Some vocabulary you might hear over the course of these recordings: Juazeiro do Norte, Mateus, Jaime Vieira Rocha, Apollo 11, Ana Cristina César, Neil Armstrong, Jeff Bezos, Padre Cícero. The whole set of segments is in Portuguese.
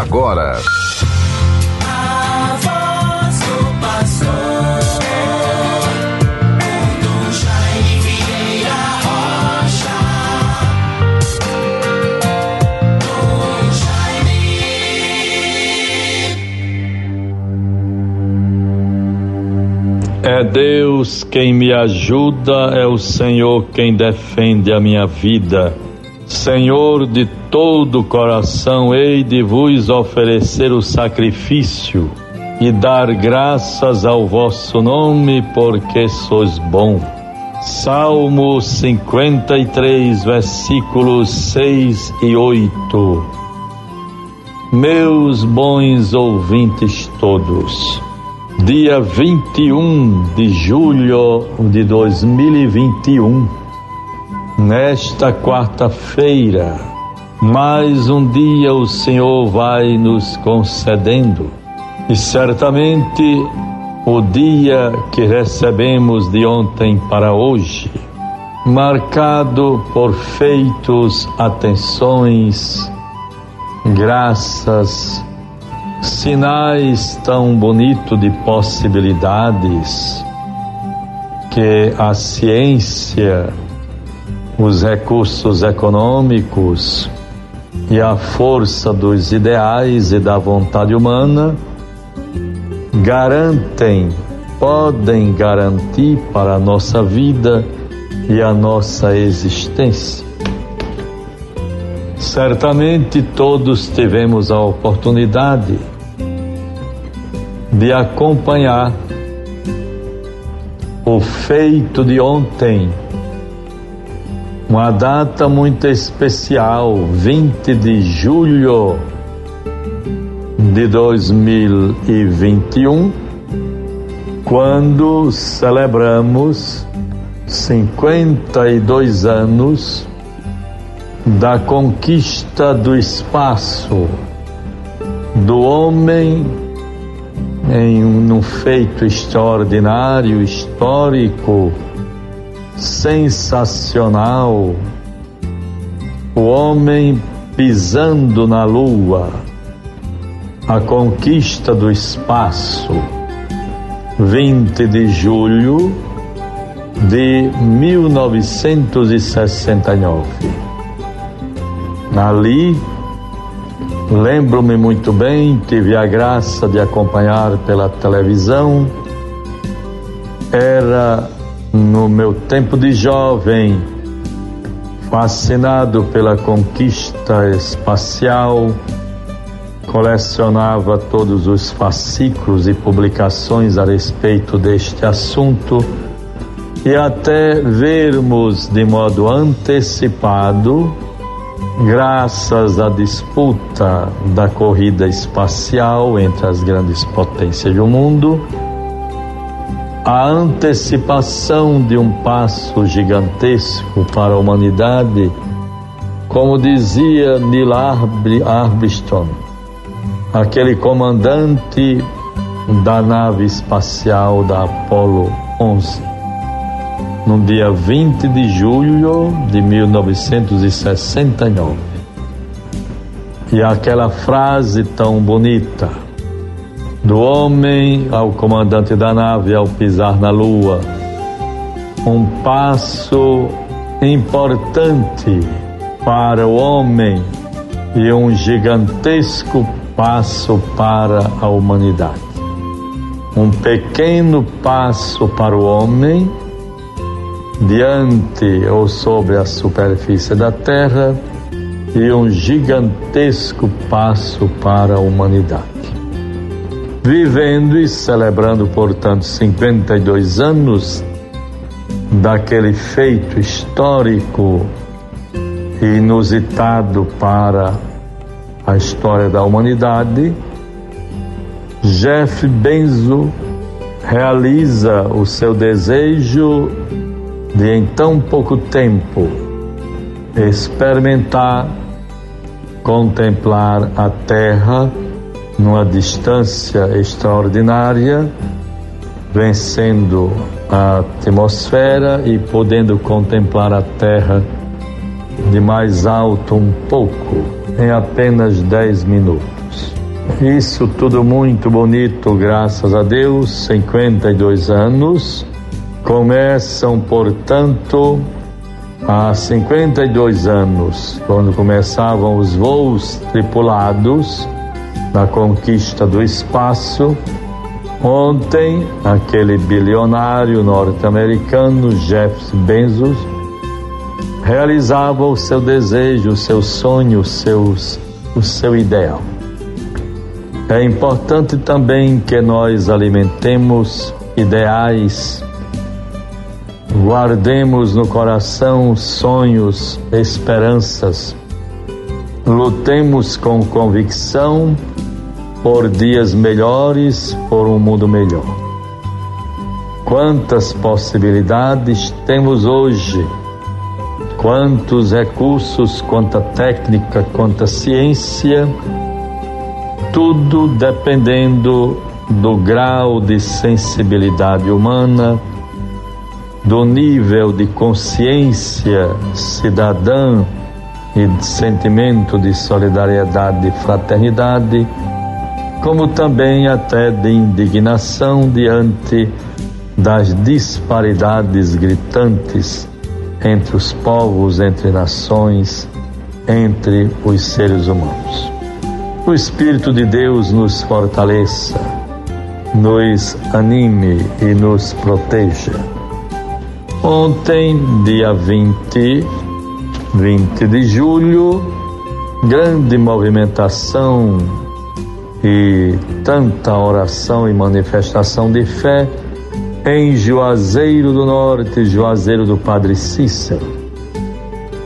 agora. A voz do pastor, do Jaime Vieira Rocha, do Jaime. É Deus quem me ajuda, é o Senhor quem defende a minha vida. Senhor, de todo o coração hei de vos oferecer o sacrifício e dar graças ao vosso nome, porque sois bom. Salmo 53, versículos 6 e 8. Meus bons ouvintes todos, dia 21 de julho de 2021, nesta quarta-feira, mais um dia o Senhor vai nos concedendo, e certamente o dia que recebemos de ontem para hoje, marcado por feitos, atenções, graças, sinais tão bonitos de possibilidades que a ciência, os recursos econômicos e a força dos ideais e da vontade humana podem garantir para a nossa vida e a nossa existência. Certamente todos tivemos a oportunidade de acompanhar o feito de ontem, uma data muito especial, 20 de julho de 2021, quando celebramos 52 anos da conquista do espaço do homem num feito extraordinário, histórico, sensacional, o homem pisando na lua, a conquista do espaço, 20 de julho de 1969. Ali, lembro-me muito bem, tive a graça de acompanhar pela televisão, era no meu tempo de jovem, fascinado pela conquista espacial, colecionava todos os fascículos e publicações a respeito deste assunto, e até vermos de modo antecipado, graças à disputa da corrida espacial entre as grandes potências do mundo, a antecipação de um passo gigantesco para a humanidade, como dizia Neil Armstrong, aquele comandante da nave espacial da Apollo 11, no dia 20 de julho de 1969. E aquela frase tão bonita, do homem ao comandante da nave ao pisar na lua, um passo importante para o homem e um gigantesco passo para a humanidade. Um pequeno passo para o homem diante ou sobre a superfície da Terra e um gigantesco passo para a humanidade. Vivendo e celebrando, portanto, 52 anos daquele feito histórico e inusitado para a história da humanidade, Jeff Bezos realiza o seu desejo de, em tão pouco tempo, experimentar, contemplar a Terra numa distância extraordinária, vencendo a atmosfera e podendo contemplar a Terra de mais alto um pouco, em apenas 10 minutos. Isso tudo muito bonito, graças a Deus. 52 anos começam, portanto, há 52 anos, quando começavam os voos tripulados na conquista do espaço. Ontem, aquele bilionário norte-americano, Jeff Bezos, realizava o seu desejo, o seu sonho, o seu ideal. É importante também que nós alimentemos ideais, guardemos no coração sonhos, esperanças. Lutemos com convicção por dias melhores, por um mundo melhor. Quantas possibilidades temos hoje, quantos recursos, quanta técnica, quanta ciência. Tudo dependendo do grau de sensibilidade humana, do nível de consciência cidadã e de sentimento de solidariedade e fraternidade, como também até de indignação diante das disparidades gritantes entre os povos, entre nações, entre os seres humanos. O Espírito de Deus nos fortaleça, nos anime e nos proteja. Ontem, dia 20 de julho, grande movimentação e tanta oração e manifestação de fé em Juazeiro do Norte, Juazeiro do Padre Cícero,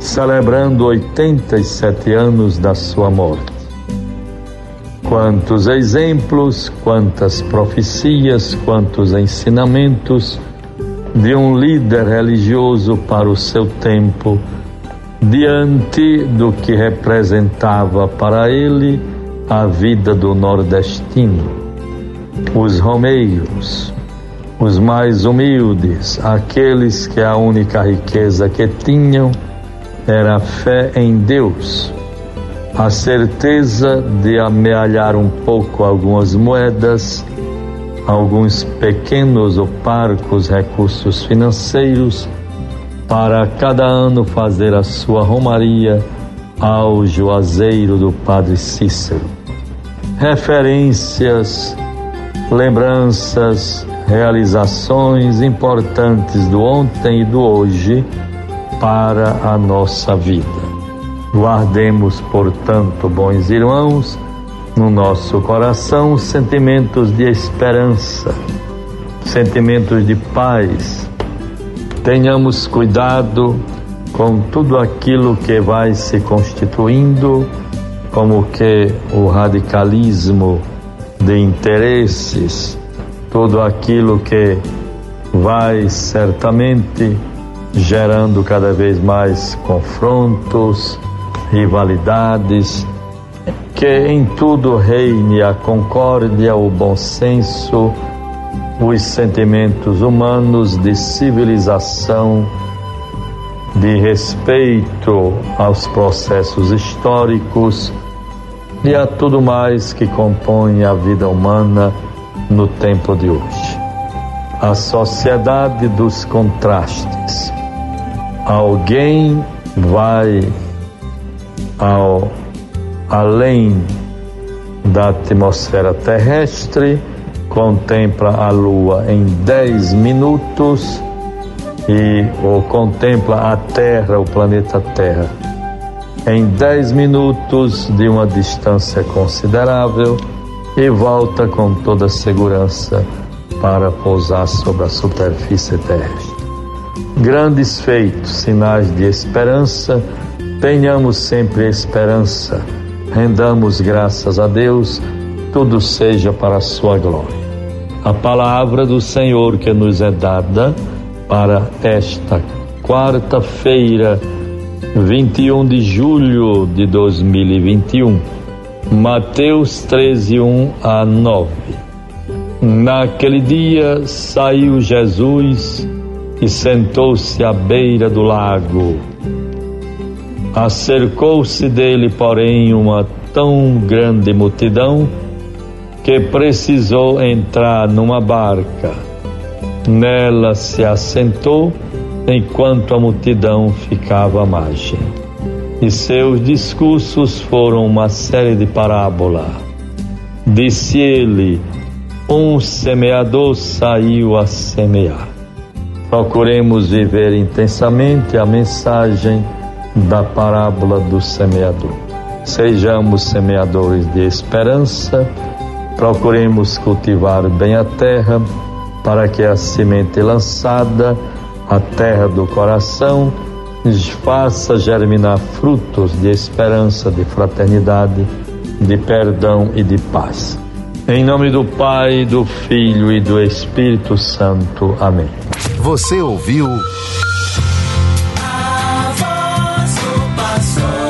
celebrando 87 anos da sua morte. Quantos exemplos, quantas profecias, quantos ensinamentos de um líder religioso para o seu tempo, diante do que representava para ele a vida do nordestino, os romeiros, os mais humildes, aqueles que a única riqueza que tinham era a fé em Deus, a certeza de amealhar um pouco algumas moedas, alguns pequenos ou parcos recursos financeiros, para cada ano fazer a sua romaria ao Juazeiro do Padre Cícero. Referências, lembranças, realizações importantes do ontem e do hoje para a nossa vida. Guardemos, portanto, bons irmãos, no nosso coração sentimentos de esperança, sentimentos de paz. Tenhamos cuidado com tudo aquilo que vai se constituindo, como que o radicalismo de interesses, tudo aquilo que vai certamente gerando cada vez mais confrontos, rivalidades, que em tudo reine a concórdia, o bom senso, os sentimentos humanos de civilização, de respeito aos processos históricos e a tudo mais que compõe a vida humana no tempo de hoje. A sociedade dos contrastes. Alguém vai além da atmosfera terrestre, contempla a Lua em 10 minutos ou contempla a Terra, o planeta Terra, em 10 minutos de uma distância considerável e volta com toda segurança para pousar sobre a superfície terrestre. Grandes feitos, sinais de esperança. Tenhamos sempre esperança, rendamos graças a Deus, tudo seja para a sua glória. A palavra do Senhor que nos é dada para esta quarta-feira, 21 de julho de 2021, Mateus 13:1-9. Naquele dia saiu Jesus e sentou-se à beira do lago. Acercou-se dele, porém, uma tão grande multidão que precisou entrar numa barca. Nela se assentou, enquanto a multidão ficava à margem. E seus discursos foram uma série de parábolas. Disse ele: um semeador saiu a semear. Procuremos viver intensamente a mensagem da parábola do semeador. Sejamos semeadores de esperança, procuremos cultivar bem a terra, para que a semente lançada, a terra do coração, faça germinar frutos de esperança, de fraternidade, de perdão e de paz. Em nome do Pai, do Filho e do Espírito Santo. Amém. Você ouviu? A voz do pastor.